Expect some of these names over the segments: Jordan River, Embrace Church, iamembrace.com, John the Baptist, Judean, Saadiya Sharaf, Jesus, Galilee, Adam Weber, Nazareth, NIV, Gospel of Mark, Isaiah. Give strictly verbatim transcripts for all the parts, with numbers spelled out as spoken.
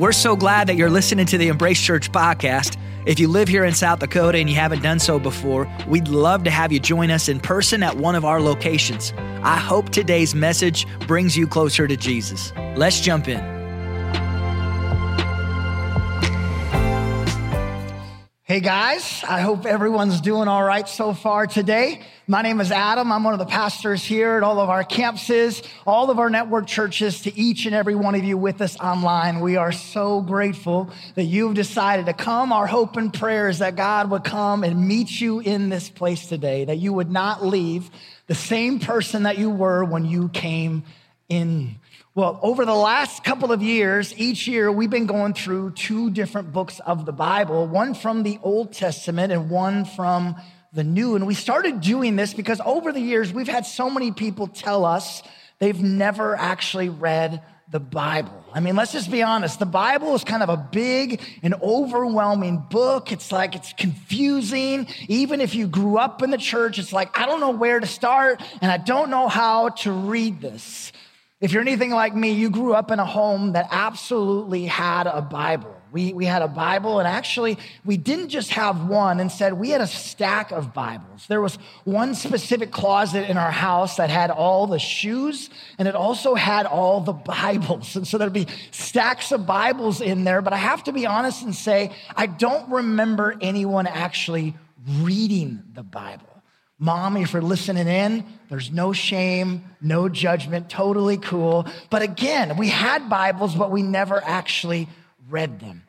We're so glad that you're listening to the Embrace Church podcast. If you live here in South Dakota and you haven't done so before, we'd love to have you join us in person at one of our locations. I hope today's message brings you closer to Jesus. Let's jump in. Hey guys, I hope everyone's doing all right so far today. My name is Adam. I'm one of the pastors here at all of our campuses, all of our network churches, to each and every one of you with us online. We are so grateful that you've decided to come. Our hope and prayer is that God would come and meet you in this place today, that you would not leave the same person that you were when you came in. Well, over the last couple of years, each year we've been going through two different books of the Bible, one from the Old Testament and one from the new. And we started doing this because over the years, we've had so many people tell us they've never actually read the Bible. I mean, let's just be honest. The Bible is kind of a big and overwhelming book. It's like, it's confusing. Even if you grew up in the church, it's like, I don't know where to start and I don't know how to read this. If you're anything like me, you grew up in a home that absolutely had a Bible. We we had a Bible, and actually, we didn't just have one. Instead, we had a stack of Bibles. There was one specific closet in our house that had all the shoes, and it also had all the Bibles. And so there'd be stacks of Bibles in there, but I have to be honest and say, I don't remember anyone actually reading the Bible. Mom, if you're listening in, there's no shame, no judgment, totally cool. But again, we had Bibles, but we never actually read them.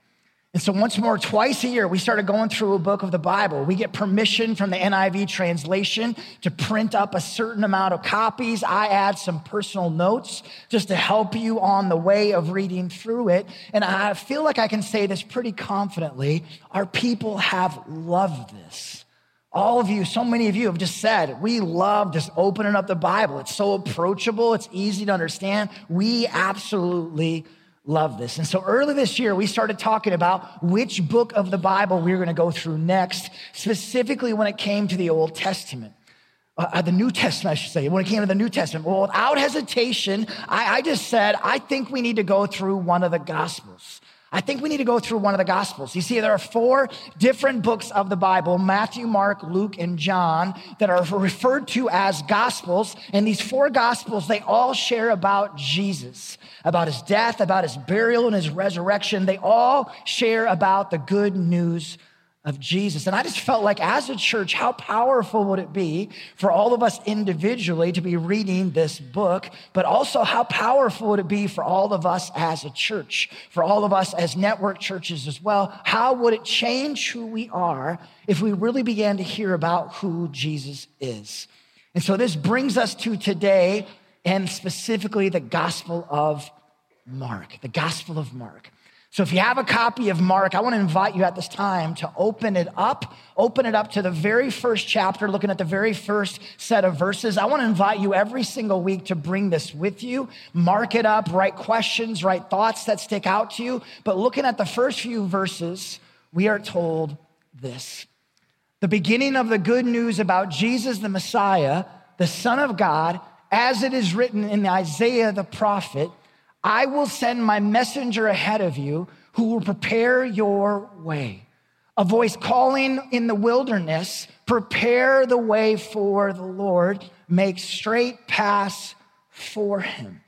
And so once more, twice a year, we started going through a book of the Bible. We get permission from the N I V translation to print up a certain amount of copies. I add some personal notes just to help you on the way of reading through it. And I feel like I can say this pretty confidently. Our people have loved this. All of you, so many of you have just said, we love just opening up the Bible. It's so approachable. It's easy to understand. We absolutely love this. And so early this year, we started talking about which book of the Bible we were going to go through next, specifically when it came to the Old Testament, uh, the New Testament, I should say, when it came to the New Testament. Well, without hesitation, I, I just said, I think we need to go through one of the Gospels. I think we need to go through one of the Gospels. You see, there are four different books of the Bible, Matthew, Mark, Luke, and John, that are referred to as Gospels. And these four Gospels, they all share about Jesus, about his death, about his burial, and his resurrection. They all share about the good news of Jesus. And I just felt like as a church, how powerful would it be for all of us individually to be reading this book, but also how powerful would it be for all of us as a church, for all of us as network churches as well? How would it change who we are if we really began to hear about who Jesus is? And so this brings us to today, and specifically the Gospel of Mark, the Gospel of Mark. So if you have a copy of Mark, I want to invite you at this time to open it up, open it up to the very first chapter, looking at the very first set of verses. I want to invite you every single week to bring this with you, mark it up, write questions, write thoughts that stick out to you. But looking at the first few verses, we are told this: the beginning of the good news about Jesus, the Messiah, the Son of God, as it is written in Isaiah the prophet, I will send my messenger ahead of you who will prepare your way. A voice calling in the wilderness, prepare the way for the Lord, make straight paths for him.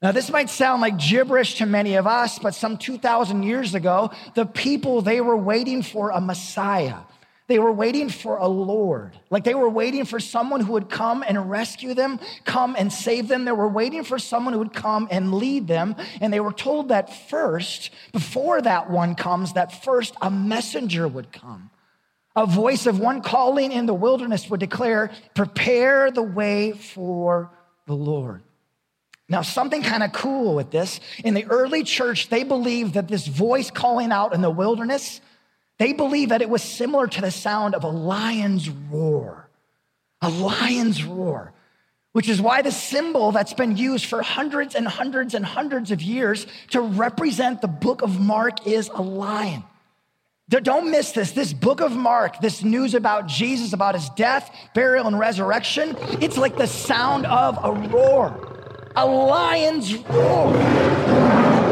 Now, this might sound like gibberish to many of us, but some two thousand years ago, the people, they were waiting for a Messiah. They were waiting for a Lord. Like they were waiting for someone who would come and rescue them, come and save them. They were waiting for someone who would come and lead them. And they were told that first, before that one comes, that first a messenger would come. A voice of one calling in the wilderness would declare, prepare the way for the Lord. Now, something kind of cool with this. In the early church, they believed that this voice calling out in the wilderness, they believe that it was similar to the sound of a lion's roar, a lion's roar, which is why the symbol that's been used for hundreds and hundreds and hundreds of years to represent the book of Mark is a lion. Don't miss this. This book of Mark, this news about Jesus, about his death, burial, and resurrection, it's like the sound of a roar, a lion's roar.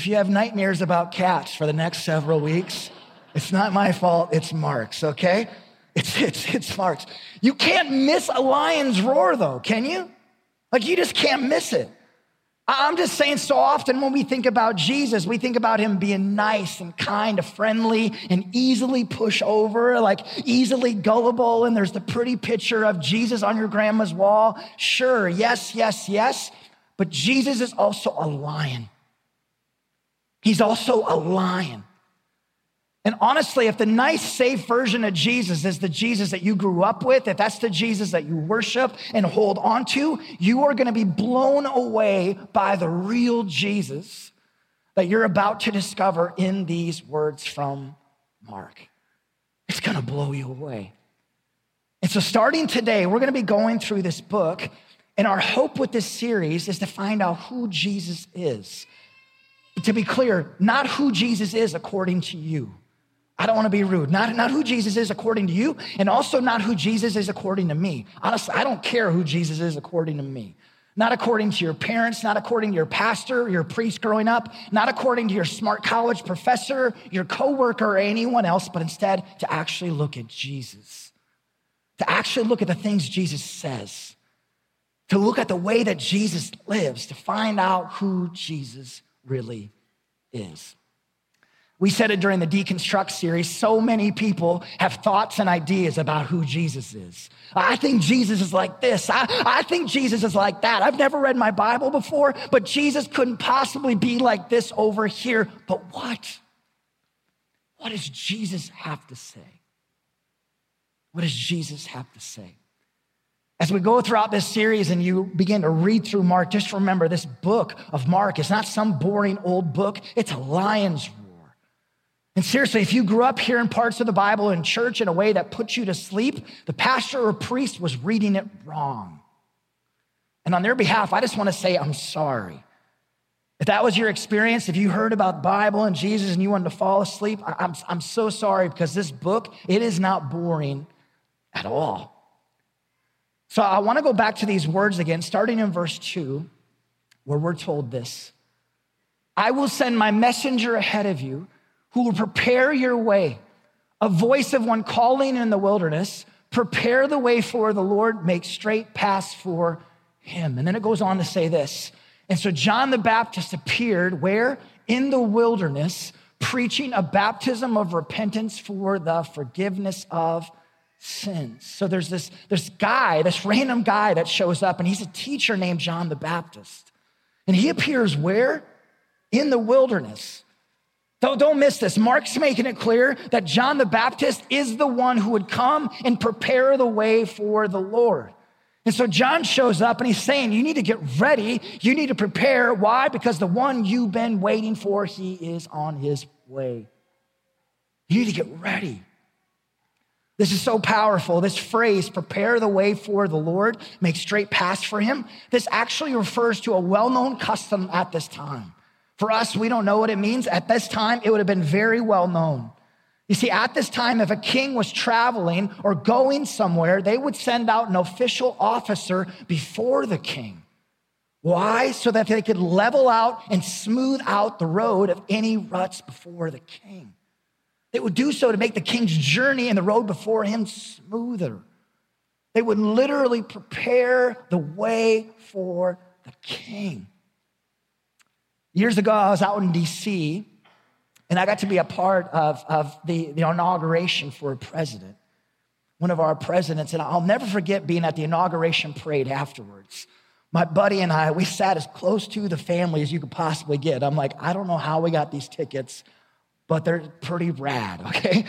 If you have nightmares about cats for the next several weeks, it's not my fault, it's Mark's, okay? It's, it's, it's Mark's. You can't miss a lion's roar, though, can you? Like, you just can't miss it. I'm just saying, so often when we think about Jesus, we think about him being nice and kind and friendly and easily push over, like easily gullible. And there's the pretty picture of Jesus on your grandma's wall. Sure, yes, yes, yes. But Jesus is also a lion. He's also a lion. And honestly, if the nice, safe version of Jesus is the Jesus that you grew up with, if that's the Jesus that you worship and hold on to, you are going to be blown away by the real Jesus that you're about to discover in these words from Mark. It's going to blow you away. And so starting today, we're going to be going through this book, and our hope with this series is to find out who Jesus is. But to be clear, not who Jesus is according to you. I don't want to be rude. Not, not who Jesus is according to you, and also not who Jesus is according to me. Honestly, I don't care who Jesus is according to me. Not according to your parents, not according to your pastor, your priest growing up, not according to your smart college professor, your coworker, or anyone else, but instead to actually look at Jesus, to actually look at the things Jesus says, to look at the way that Jesus lives, to find out who Jesus really is. We said it during the Deconstruct series, so many people have thoughts and ideas about who Jesus is. I think Jesus is like this. I, I think Jesus is like that. I've never read my Bible before, but Jesus couldn't possibly be like this over here. But what? What does Jesus have to say? What does Jesus have to say? As we go throughout this series and you begin to read through Mark, just remember this book of Mark is not some boring old book. It's a lion's roar. And seriously, if you grew up hearing parts of the Bible in church in a way that put you to sleep, the pastor or priest was reading it wrong. And on their behalf, I just want to say, I'm sorry. If that was your experience, if you heard about the Bible and Jesus and you wanted to fall asleep, I'm, I'm so sorry, because this book, it is not boring at all. So I want to go back to these words again, starting in verse two, where we're told this. I will send my messenger ahead of you who will prepare your way. A voice of one calling in the wilderness, prepare the way for the Lord, make straight paths for him. And then it goes on to say this. And so John the Baptist appeared where? In the wilderness, preaching a baptism of repentance for the forgiveness of sins. So there's this, this guy, this random guy that shows up, and he's a teacher named John the Baptist. And he appears where? In the wilderness. Don't, don't miss this. Mark's making it clear that John the Baptist is the one who would come and prepare the way for the Lord. And so John shows up and he's saying, you need to get ready. You need to prepare. Why? Because the one you've been waiting for, he is on his way. You need to get ready. This is so powerful. This phrase, prepare the way for the Lord, make straight paths for him. This actually refers to a well-known custom at this time. For us, we don't know what it means. At this time, it would have been very well known. You see, at this time, if a king was traveling or going somewhere, they would send out an official officer before the king. Why? So that they could level out and smooth out the road of any ruts before the king. They would do so to make the king's journey and the road before him smoother. They would literally prepare the way for the king. Years ago, I was out in D C, and I got to be a part of, of the, the inauguration for a president, one of our presidents. And I'll never forget being at the inauguration parade afterwards. My buddy and I, we sat as close to the family as you could possibly get. I'm like, I don't know how we got these tickets, but they're pretty rad, okay?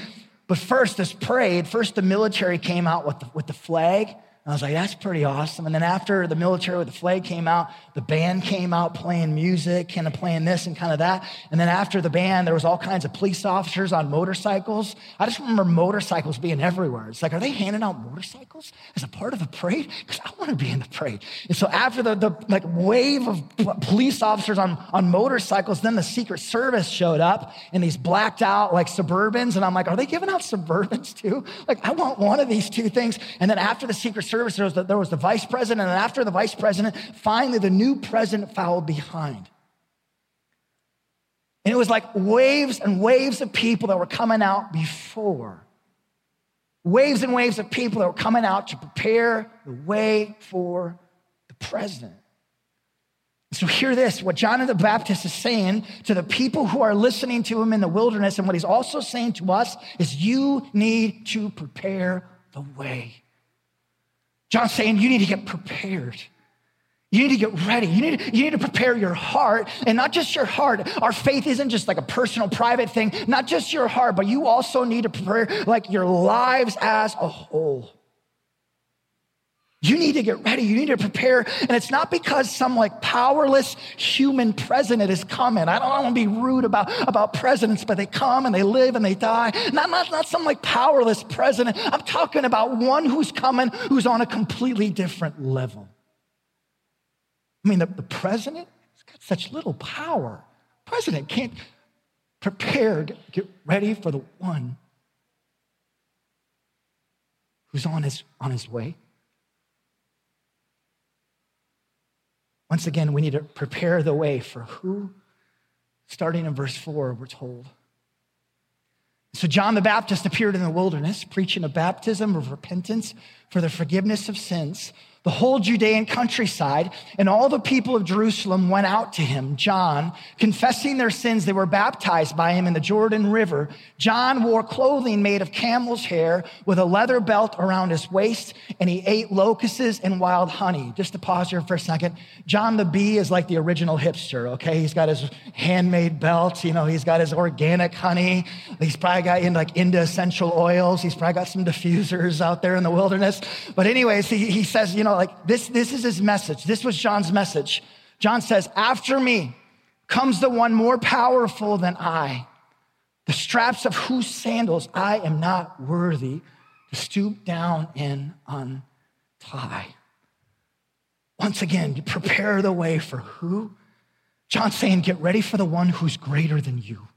But first, this parade, first the military came out with the, with the flag, and I was like, that's pretty awesome. And then after the military with the flag came out, the band came out playing music, kind of playing this and kind of that. And then after the band, there was all kinds of police officers on motorcycles. I just remember motorcycles being everywhere. It's like, are they handing out motorcycles as a part of the parade? Because I want to be in the parade. And so after the, the like wave of police officers on, on motorcycles, then the Secret Service showed up in these blacked out like Suburbans. And I'm like, are they giving out Suburbans too? Like, I want one of these two things. And then after the Secret Service, there was the, there was the vice president. And after the vice president, finally the new president followed behind. And it was like waves and waves of people that were coming out before. Waves and waves of people that were coming out to prepare the way for the present. So hear this, what John the Baptist is saying to the people who are listening to him in the wilderness, and what he's also saying to us is you need to prepare the way. John's saying you need to get prepared. You need to get ready. You need to, you need to prepare your heart, and not just your heart. Our faith isn't just like a personal, private thing, not just your heart, but you also need to prepare like your lives as a whole. You need to get ready. You need to prepare. And it's not because some like powerless human president is coming. I don't, I don't want to be rude about, about presidents, but they come and they live and they die. Not, not, not some like powerless president. I'm talking about one who's coming who's on a completely different level. I mean, the, the president has got such little power. The president can't prepare, get, get ready for the one who's on his, on his way. Once again, we need to prepare the way for who? Starting in verse four, we're told. So John the Baptist appeared in the wilderness, preaching a baptism of repentance for the forgiveness of sins. The whole Judean countryside and all the people of Jerusalem went out to him, John, confessing their sins. They were baptized by him in the Jordan River. John wore clothing made of camel's hair with a leather belt around his waist, and he ate locusts and wild honey. Just to pause here for a second, John the B is like the original hipster, okay? He's got his handmade belt, you know, he's got his organic honey. He's probably got in like India essential oils. He's probably got some diffusers out there in the wilderness. But anyways, he, he says, you know, like this, this is his message. This was John's message. John says, after me comes the one more powerful than I, the straps of whose sandals I am not worthy to stoop down and untie. Once again, to prepare the way for who? John's saying, get ready for the one who's greater than you.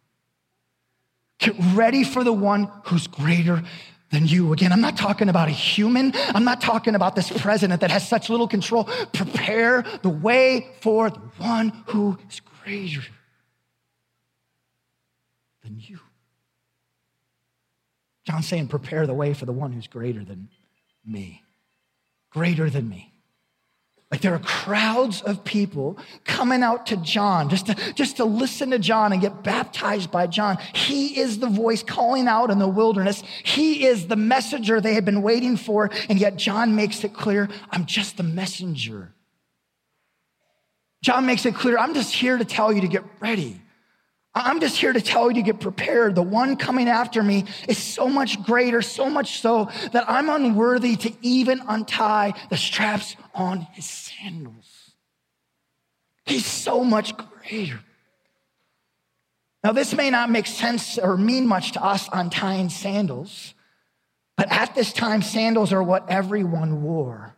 Get ready for the one who's greater than you. Again, I'm not talking about a human. I'm not talking about this president that has such little control. Prepare the way for the one who is greater than you. John's saying, prepare the way for the one who's greater than me. Greater than me. Like there are crowds of people coming out to John just to, just to listen to John and get baptized by John. He is the voice calling out in the wilderness. He is the messenger they had been waiting for. And yet John makes it clear, I'm just the messenger. John makes it clear, I'm just here to tell you to get ready. I'm just here to tell you to get prepared. The one coming after me is so much greater, so much so that I'm unworthy to even untie the straps on his sandals. He's so much greater. Now, this may not make sense or mean much to us untying sandals, but at this time, sandals are what everyone wore.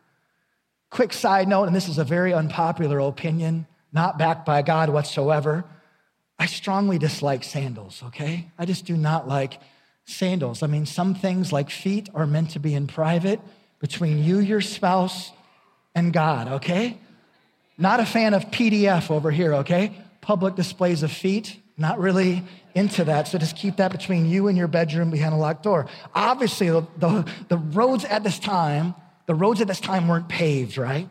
Quick side note, and this is a very unpopular opinion, not backed by God whatsoever. I strongly dislike sandals, okay? I just do not like sandals. I mean, some things like feet are meant to be in private between you, your spouse, and God, okay? Not a fan of P D F over here, okay? Public displays of feet, not really into that. So just keep that between you and your bedroom behind a locked door. Obviously, the, the, the roads at this time, the roads at this time weren't paved, right?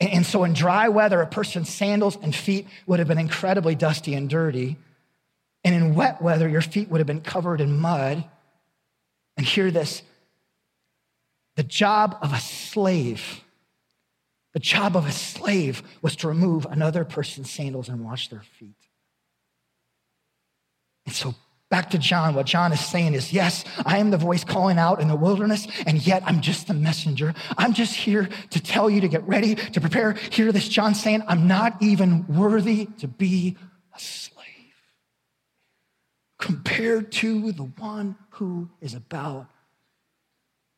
And so in dry weather, a person's sandals and feet would have been incredibly dusty and dirty. And in wet weather, your feet would have been covered in mud. And hear this, the job of a slave, the job of a slave was to remove another person's sandals and wash their feet. And so back to John, what John is saying is, yes, I am the voice calling out in the wilderness, and yet I'm just the messenger. I'm just here to tell you to get ready, to prepare. Hear this, John saying, I'm not even worthy to be a slave compared to the one who is about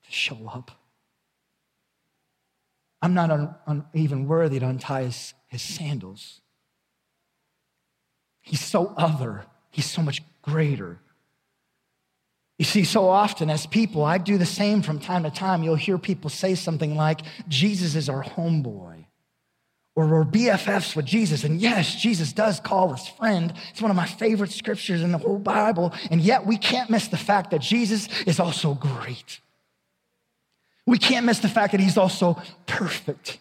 to show up. I'm not un- un- even worthy to untie his, his sandals. He's so other. He's so much greater. You see, so often as people, I do the same from time to time. You'll hear people say something like, Jesus is our homeboy, where we're B F Fs with Jesus. And yes, Jesus does call us friend. It's one of my favorite scriptures in the whole Bible. And yet we can't miss the fact that Jesus is also great. We can't miss the fact that he's also perfect.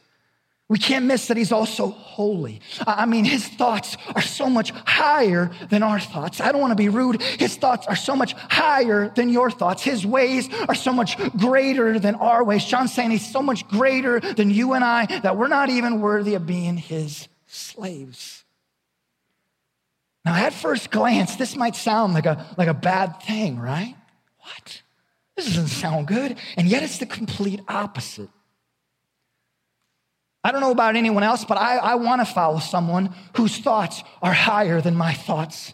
We can't miss that he's also holy. I mean, his thoughts are so much higher than our thoughts. I don't want to be rude. His thoughts are so much higher than your thoughts. His ways are so much greater than our ways. John's saying he's so much greater than you and I that we're not even worthy of being his slaves. Now, at first glance, this might sound like a, like a bad thing, right? What? This doesn't sound good. And yet it's the complete opposite. I don't know about anyone else, but I, I want to follow someone whose thoughts are higher than my thoughts.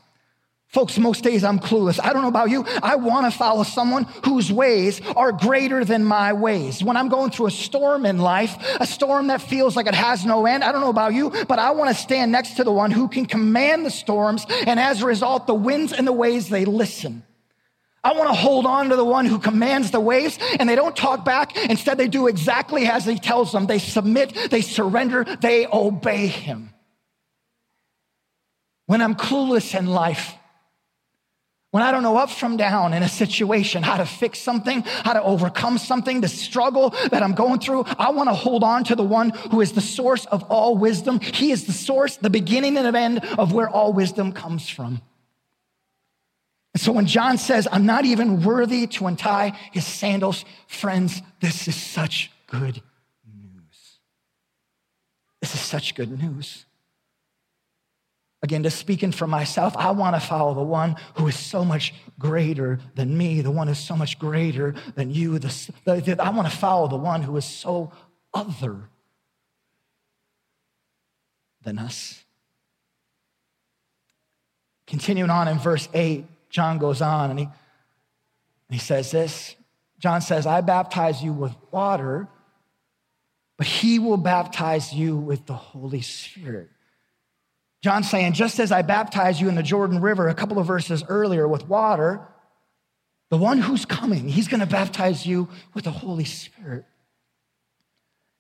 Folks, most days I'm clueless. I don't know about you. I want to follow someone whose ways are greater than my ways. When I'm going through a storm in life, a storm that feels like it has no end, I don't know about you, but I want to stand next to the one who can command the storms, and as a result, the winds and the waves, they listen. I want to hold on to the one who commands the waves, and they don't talk back. Instead, they do exactly as he tells them. They submit, they surrender, they obey him. When I'm clueless in life, when I don't know up from down in a situation, how to fix something, how to overcome something, the struggle that I'm going through, I want to hold on to the one who is the source of all wisdom. He is the source, the beginning and the end of where all wisdom comes from. And so when John says, I'm not even worthy to untie his sandals, friends, this is such good news. This is such good news. Again, just speaking for myself, I want to follow the one who is so much greater than me, the one who's so much greater than you. The, the, the, I want to follow the one who is so other than us. Continuing on in verse eight, John goes on and he, he says this. John says, I baptize you with water, but he will baptize you with the Holy Spirit. John's saying, just as I baptized you in the Jordan River a couple of verses earlier with water, the one who's coming, he's going to baptize you with the Holy Spirit.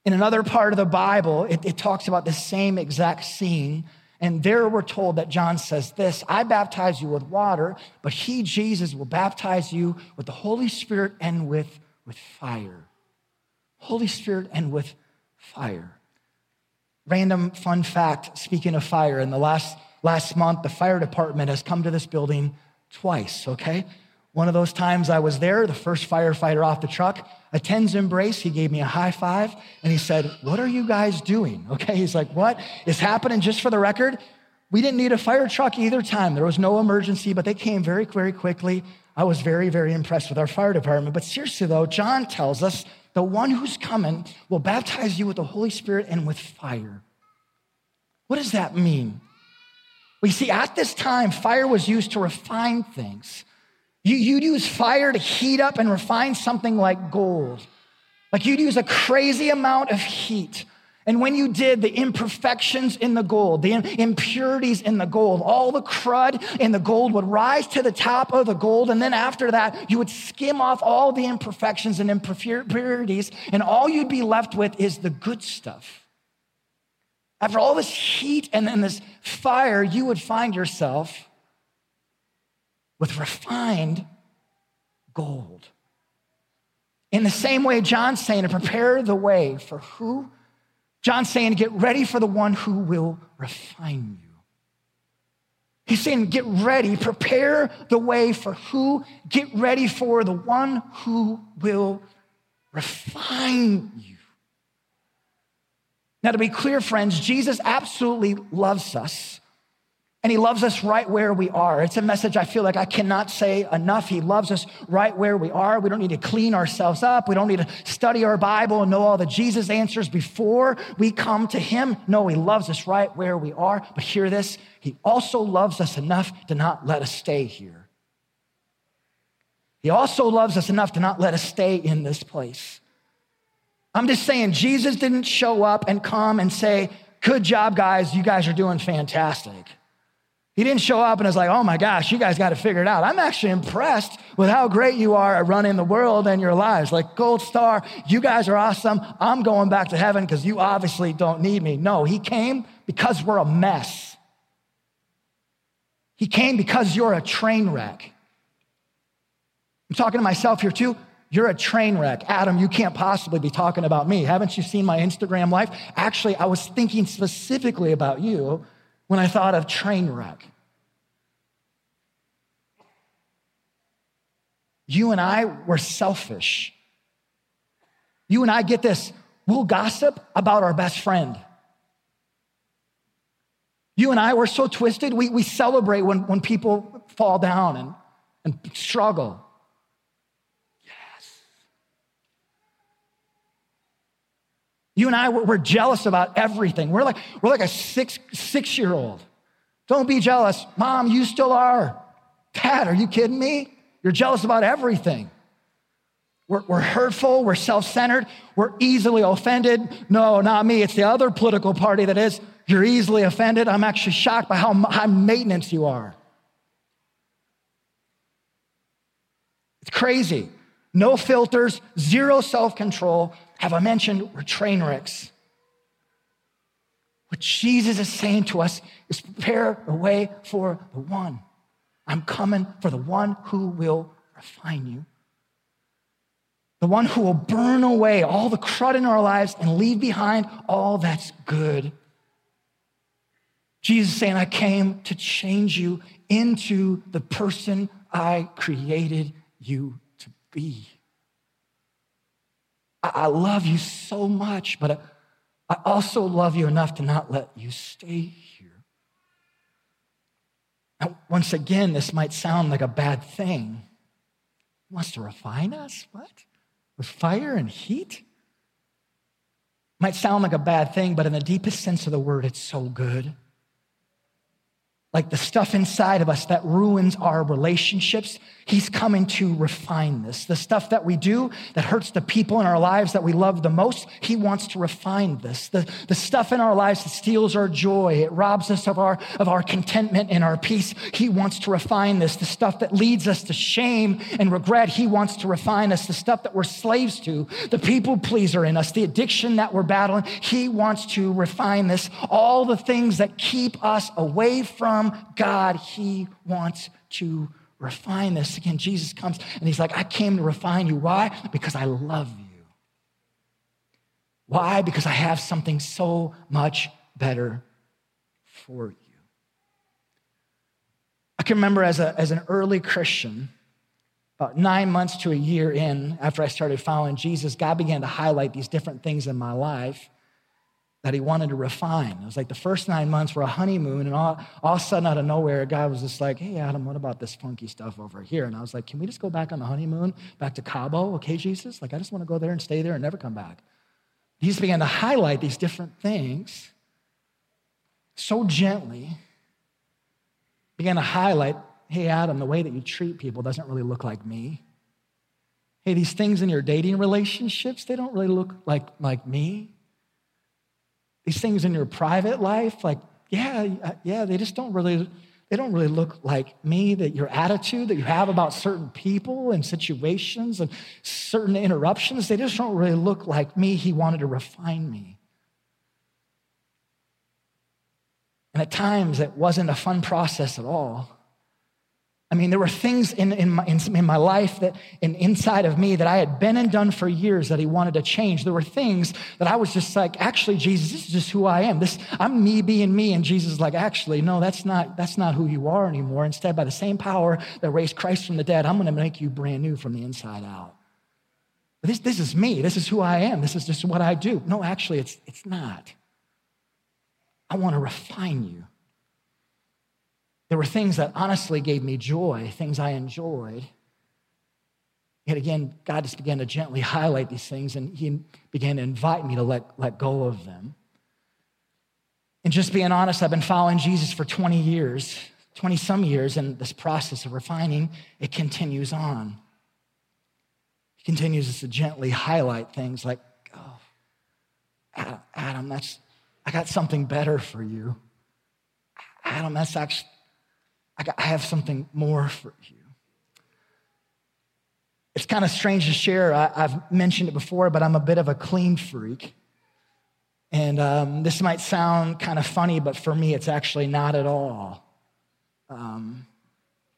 In another part of the Bible, it, it talks about the same exact scene. And there we're told that John says this, I baptize you with water, but he, Jesus, will baptize you with the Holy Spirit and with, with fire. Holy Spirit and with fire. Random fun fact, speaking of fire, in the last, last month, the fire department has come to this building twice, okay? One of those times I was there, the first firefighter off the truck attends Embrace. He gave me a high five and he said, what are you guys doing? Okay, he's like, what is happening? Just for the record, we didn't need a fire truck either time. There was no emergency, but they came very, very quickly. I was very, very impressed with our fire department. But seriously though, John tells us the one who's coming will baptize you with the Holy Spirit and with fire. What does that mean? Well, you see, at this time, fire was used to refine things. You, you'd use fire to heat up and refine something like gold. Like you'd use a crazy amount of heat. And when you did, the imperfections in the gold, the impurities in the gold, all the crud in the gold would rise to the top of the gold. And then after that, you would skim off all the imperfections and impurities. And all you'd be left with is the good stuff. After all this heat and then this fire, you would find yourself with refined gold. In the same way, John's saying to prepare the way for who? John's saying to get ready for the one who will refine you. He's saying get ready, prepare the way for who? Get ready for the one who will refine you. Now, to be clear, friends, Jesus absolutely loves us. And he loves us right where we are. It's a message I feel like I cannot say enough. He loves us right where we are. We don't need to clean ourselves up. We don't need to study our Bible and know all the Jesus answers before we come to him. No, he loves us right where we are. But hear this, he also loves us enough to not let us stay here. He also loves us enough to not let us stay in this place. I'm just saying, Jesus didn't show up and come and say, good job, guys. You guys are doing fantastic. He didn't show up and was like, oh my gosh, you guys got to figure it out. I'm actually impressed with how great you are at running the world and your lives. Like, gold star, you guys are awesome. I'm going back to heaven because you obviously don't need me. No, he came because we're a mess. He came because you're a train wreck. I'm talking to myself here too. You're a train wreck. Adam, you can't possibly be talking about me. Haven't you seen my Instagram life? Actually, I was thinking specifically about you when I thought of train wreck. You and I were selfish. You and I, get this, we'll gossip about our best friend. You and I, we're so twisted, we, we celebrate when, when people fall down and, and struggle. Yes. You and I, we're, we're jealous about everything. We're like, we're like a six, six-year-old. Don't be jealous. Mom, you still are. Dad, are you kidding me? You're jealous about everything. We're, we're hurtful. We're self-centered. We're easily offended. No, not me. It's the other political party that is. You're easily offended. I'm actually shocked by how high maintenance you are. It's crazy. No filters, zero self-control. Have I mentioned we're train wrecks? What Jesus is saying to us is prepare the way for the one. I'm coming for the one who will refine you. The one who will burn away all the crud in our lives and leave behind all that's good. Jesus is saying, I came to change you into the person I created you to be. I, I love you so much, but I, I also love you enough to not let you stay here. Now, once again, this might sound like a bad thing. He wants to refine us? What? With fire and heat? Might sound like a bad thing, but in the deepest sense of the word, it's so good. Like the stuff inside of us that ruins our relationships, he's coming to refine this. The stuff that we do that hurts the people in our lives that we love the most, he wants to refine this. The, the stuff in our lives that steals our joy, it robs us of our, of our contentment and our peace, he wants to refine this. The stuff that leads us to shame and regret, he wants to refine us. The stuff that we're slaves to, the people pleaser in us, the addiction that we're battling, he wants to refine this. All the things that keep us away from God, he wants to refine this. Again, Jesus comes and he's like, I came to refine you. Why? Because I love you. Why? Because I have something so much better for you. I can remember as a, as an early Christian, about nine months to a year in, after I started following Jesus, God began to highlight these different things in my life that he wanted to refine. It was like the first nine months were a honeymoon, and all, all of a sudden out of nowhere, God was just like, hey, Adam, what about this funky stuff over here? And I was like, can we just go back on the honeymoon, back to Cabo? Okay, Jesus? Like, I just want to go there and stay there and never come back. He just began to highlight these different things so gently, began to highlight, hey, Adam, the way that you treat people doesn't really look like me. Hey, these things in your dating relationships, they don't really look like, like me. These things in your private life, like, yeah, yeah, they just don't really, they don't really look like me, that your attitude that you have about certain people and situations and certain interruptions, they just don't really look like me. He wanted to refine me. And at times, it wasn't a fun process at all. I mean, there were things in, in, my, in, in my life that in, inside of me that I had been and done for years that he wanted to change. There were things that I was just like, actually, Jesus, this is just who I am. This, I'm me being me. And Jesus is like, actually, no, that's not, that's not who you are anymore. Instead, by the same power that raised Christ from the dead, I'm going to make you brand new from the inside out. But this, this is me. This is who I am. This is just what I do. No, actually, it's, it's not. I want to refine you. There were things that honestly gave me joy, things I enjoyed. Yet again, God just began to gently highlight these things, and he began to invite me to let, let go of them. And just being honest, I've been following Jesus for twenty years, twenty-some years, and this process of refining, it continues on. He continues to gently highlight things like, oh, Adam, Adam that's I got something better for you. Adam, that's actually... I, got, I have something more for you. It's kind of strange to share. I, I've mentioned it before, but I'm a bit of a clean freak. And um, this might sound kind of funny, but for me, it's actually not at all. Um,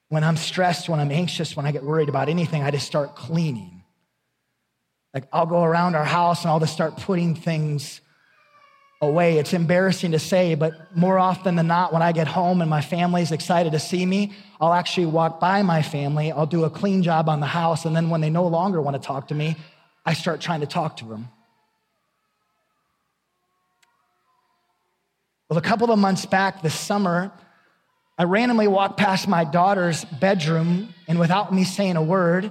when I'm stressed, when I'm anxious, when I get worried about anything, I just start cleaning. Like, I'll go around our house and I'll just start putting things away. It's embarrassing to say, but more often than not, when I get home and my family's excited to see me, I'll actually walk by my family, I'll do a clean job on the house, and then when they no longer want to talk to me, I start trying to talk to them. Well, a couple of months back this summer, I randomly walked past my daughter's bedroom, and without me saying a word,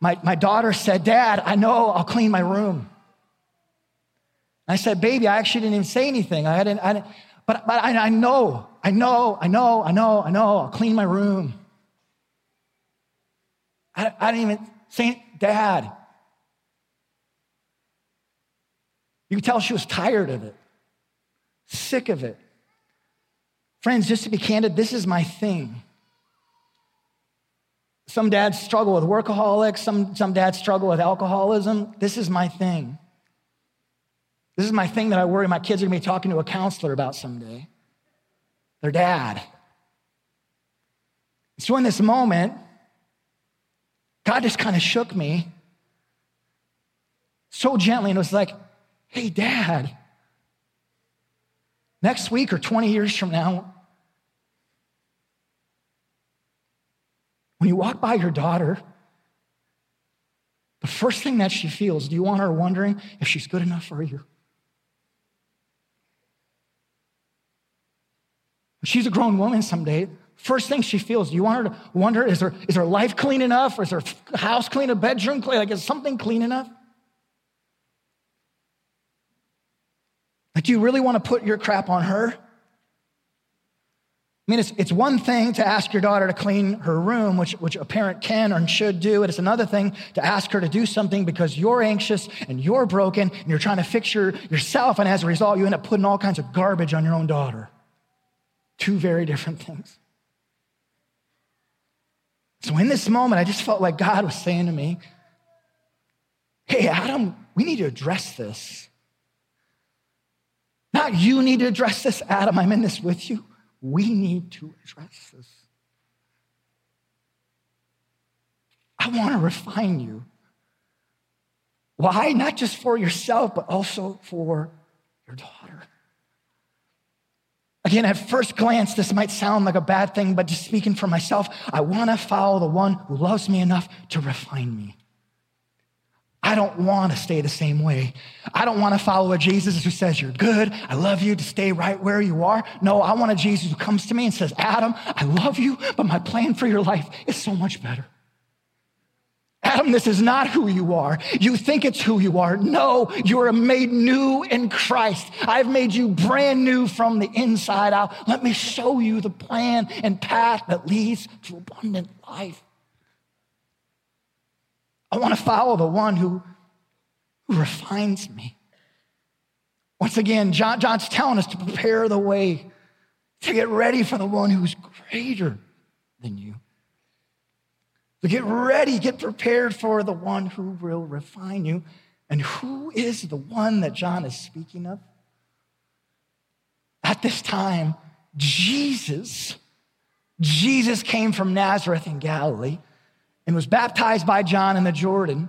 my, my daughter said, "Dad, I know, I'll clean my room." I said, "Baby, I actually didn't even say anything. I didn't, I didn't but, but I, I know, I know, I know, I know, I know, I'll clean my room." I, I didn't even say, "Dad." You could tell she was tired of it. Sick of it. Friends, just to be candid, this is my thing. Some dads struggle with workaholics. Some, some dads struggle with alcoholism. This is my thing. This is my thing that I worry my kids are going to be talking to a counselor about someday. Their dad. So in this moment, God just kind of shook me so gently and was like, "Hey, Dad, next week or twenty years from now, when you walk by your daughter, the first thing that she feels, do you want her wondering if she's good enough for you? When she's a grown woman someday, first thing she feels, do you want her to wonder, is her, is her life clean enough? Or is her house clean, a bedroom clean? Like, is something clean enough? Like, do you really want to put your crap on her? I mean, it's, it's one thing to ask your daughter to clean her room, which, which a parent can or should do. And it's another thing to ask her to do something because you're anxious and you're broken and you're trying to fix your, yourself. And as a result, you end up putting all kinds of garbage on your own daughter. Two very different things. So in this moment, I just felt like God was saying to me, "Hey, Adam, we need to address this. Not you need to address this, Adam. I'm in this with you. We need to address this. I want to refine you. Why? Not just for yourself, but also for your daughter." Again, at first glance, this might sound like a bad thing, but just speaking for myself, I want to follow the one who loves me enough to refine me. I don't want to stay the same way. I don't want to follow a Jesus who says, "You're good, I love you," to stay right where you are. No, I want a Jesus who comes to me and says, "Adam, I love you, but my plan for your life is so much better. Adam, this is not who you are. You think it's who you are. No, you are made new in Christ. I've made you brand new from the inside out. Let me show you the plan and path that leads to abundant life." I want to follow the one who, who refines me. Once again, John, John's telling us to prepare the way, to get ready for the one who's greater than you. To get ready, get prepared for the one who will refine you. And who is the one that John is speaking of? At this time, Jesus, Jesus came from Nazareth in Galilee and was baptized by John in the Jordan.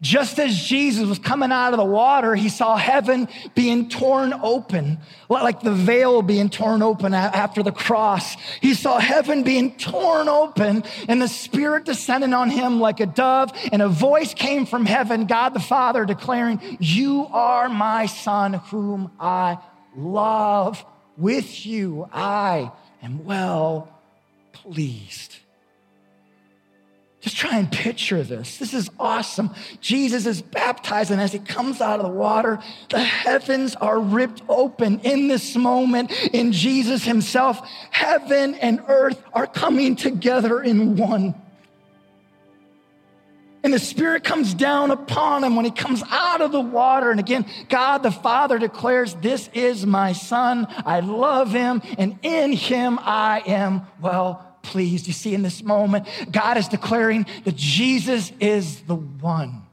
Just as Jesus was coming out of the water, he saw heaven being torn open, like the veil being torn open after the cross. He saw heaven being torn open and the Spirit descending on him like a dove, and a voice came from heaven, God the Father, declaring, "You are my Son whom I love. With you I am well pleased." Just try and picture this. This is awesome. Jesus is baptized, and as he comes out of the water, the heavens are ripped open. In this moment, in Jesus himself, heaven and earth are coming together in one. And the Spirit comes down upon him when he comes out of the water. And again, God the Father declares, this is my Son. I love him, and in him I am well pleased. You see, in this moment, God is declaring that Jesus is the one.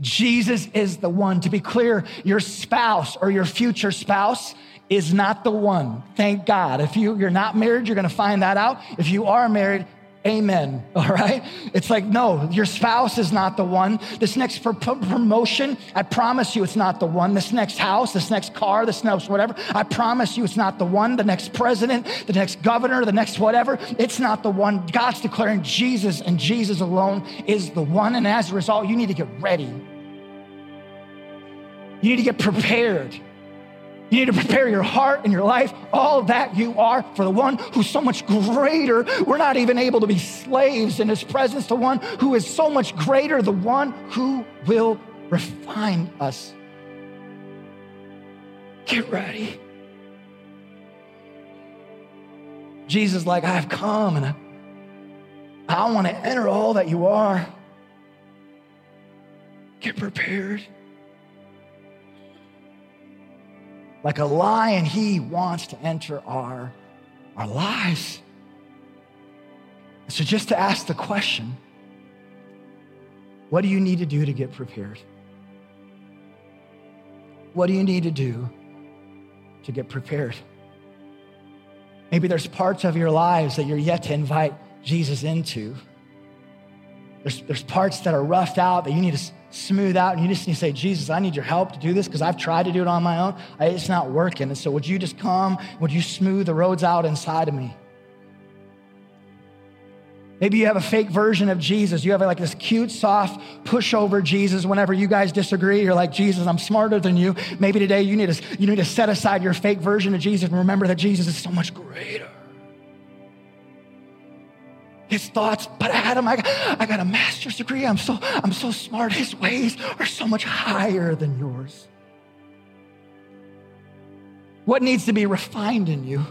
Jesus is the one. To be clear, your spouse or your future spouse is not the one. Thank God. If you, you're not married, you're going to find that out. If you are married, amen, all right? It's like, no, your spouse is not the one. This next pr- promotion, I promise you it's not the one. This next house, this next car, this next whatever, I promise you it's not the one. The next president, the next governor, the next whatever, it's not the one. God's declaring Jesus and Jesus alone is the one. And as a result, you need to get ready. You need to get prepared. You need to prepare your heart and your life, all that you are, for the one who's so much greater. We're not even able to be slaves in his presence, the one who is so much greater, the one who will refine us. Get ready. Jesus is like, I've come and I, I want to enter all that you are. Get prepared. Like a lion, he wants to enter our, our lives. So just to ask the question, what do you need to do to get prepared? What do you need to do to get prepared? Maybe there's parts of your lives that you're yet to invite Jesus into. There's, there's parts that are roughed out that you need to smooth out, and you just need to say, Jesus, I need your help to do this because I've tried to do it on my own. It's not working. And so would you just come? Would you smooth the roads out inside of me? Maybe you have a fake version of Jesus. You have like this cute, soft pushover Jesus. Whenever you guys disagree, you're like, Jesus, I'm smarter than you. Maybe today you need to, you need to set aside your fake version of Jesus and remember that Jesus is so much greater. His thoughts, but Adam, I got, I got a master's degree. I'm so, I'm so smart. His ways are so much higher than yours. What needs to be refined in you?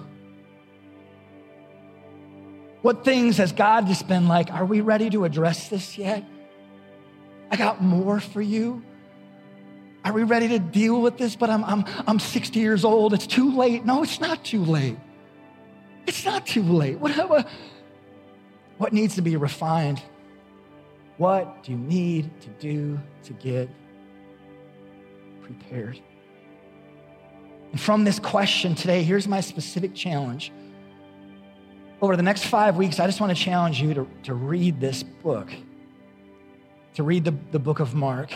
What things has God just been like, are we ready to address this yet? I got more for you. Are we ready to deal with this? But I'm, I'm, I'm sixty years old. It's too late. No, it's not too late. It's not too late. Whatever. What needs to be refined? What do you need to do to get prepared? And from this question today, here's my specific challenge. Over the next five weeks, I just want to challenge you to, to read this book, to read the, the book of Mark.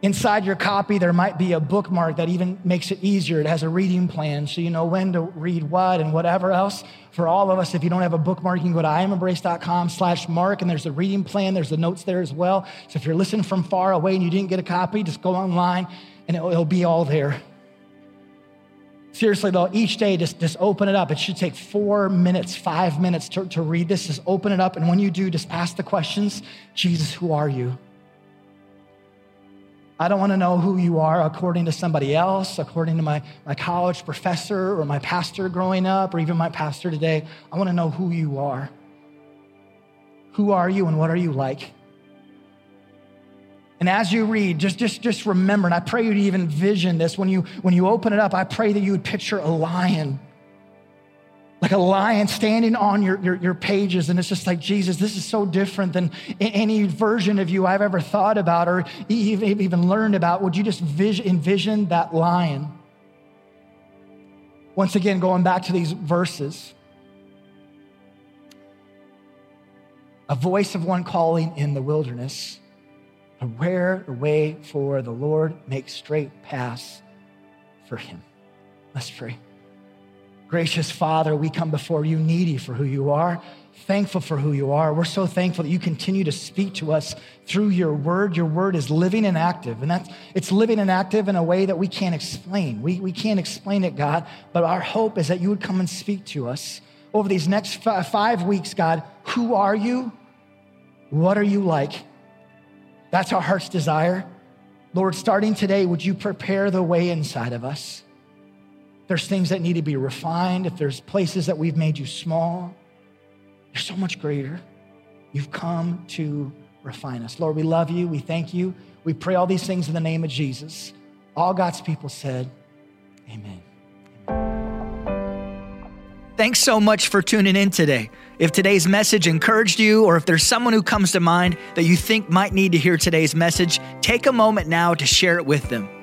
Inside your copy, there might be a bookmark that even makes it easier. It has a reading plan, so you know when to read what and whatever else. For all of us, if you don't have a bookmark, you can go to iamembrace.com slash Mark, and there's a reading plan. There's the notes there as well. So if you're listening from far away and you didn't get a copy, just go online, and it'll, it'll be all there. Seriously, though, each day, just, just open it up. It should take four minutes, five minutes to, to read this. Just open it up, and when you do, just ask the questions, Jesus, who are you? I don't want to know who you are according to somebody else, according to my, my college professor or my pastor growing up or even my pastor today. I want to know who you are. Who are you and what are you like? And as you read, just, just, just remember, and I pray you to even envision this. When you, when you open it up, I pray that you would picture a lion, like a lion standing on your, your, your pages. And it's just like, Jesus, this is so different than any version of you I've ever thought about or even learned about. Would you just envision that lion? Once again, going back to these verses. A voice of one calling in the wilderness, prepare the way for the Lord, make straight paths for him. Let's pray. Gracious Father, we come before you needy for who you are, thankful for who you are. We're so thankful that you continue to speak to us through your word. Your word is living and active, and that's, it's living and active in a way that we can't explain. We, we can't explain it, God, but our hope is that you would come and speak to us over these next f- five weeks, God. Who are you? What are you like? That's our heart's desire. Lord, starting today, would you prepare the way inside of us? There's things that need to be refined. If there's places that we've made you small, you're so much greater. You've come to refine us. Lord, we love you. We thank you. We pray all these things in the name of Jesus. All God's people said, amen. Thanks so much for tuning in today. If today's message encouraged you, or if there's someone who comes to mind that you think might need to hear today's message, take a moment now to share it with them.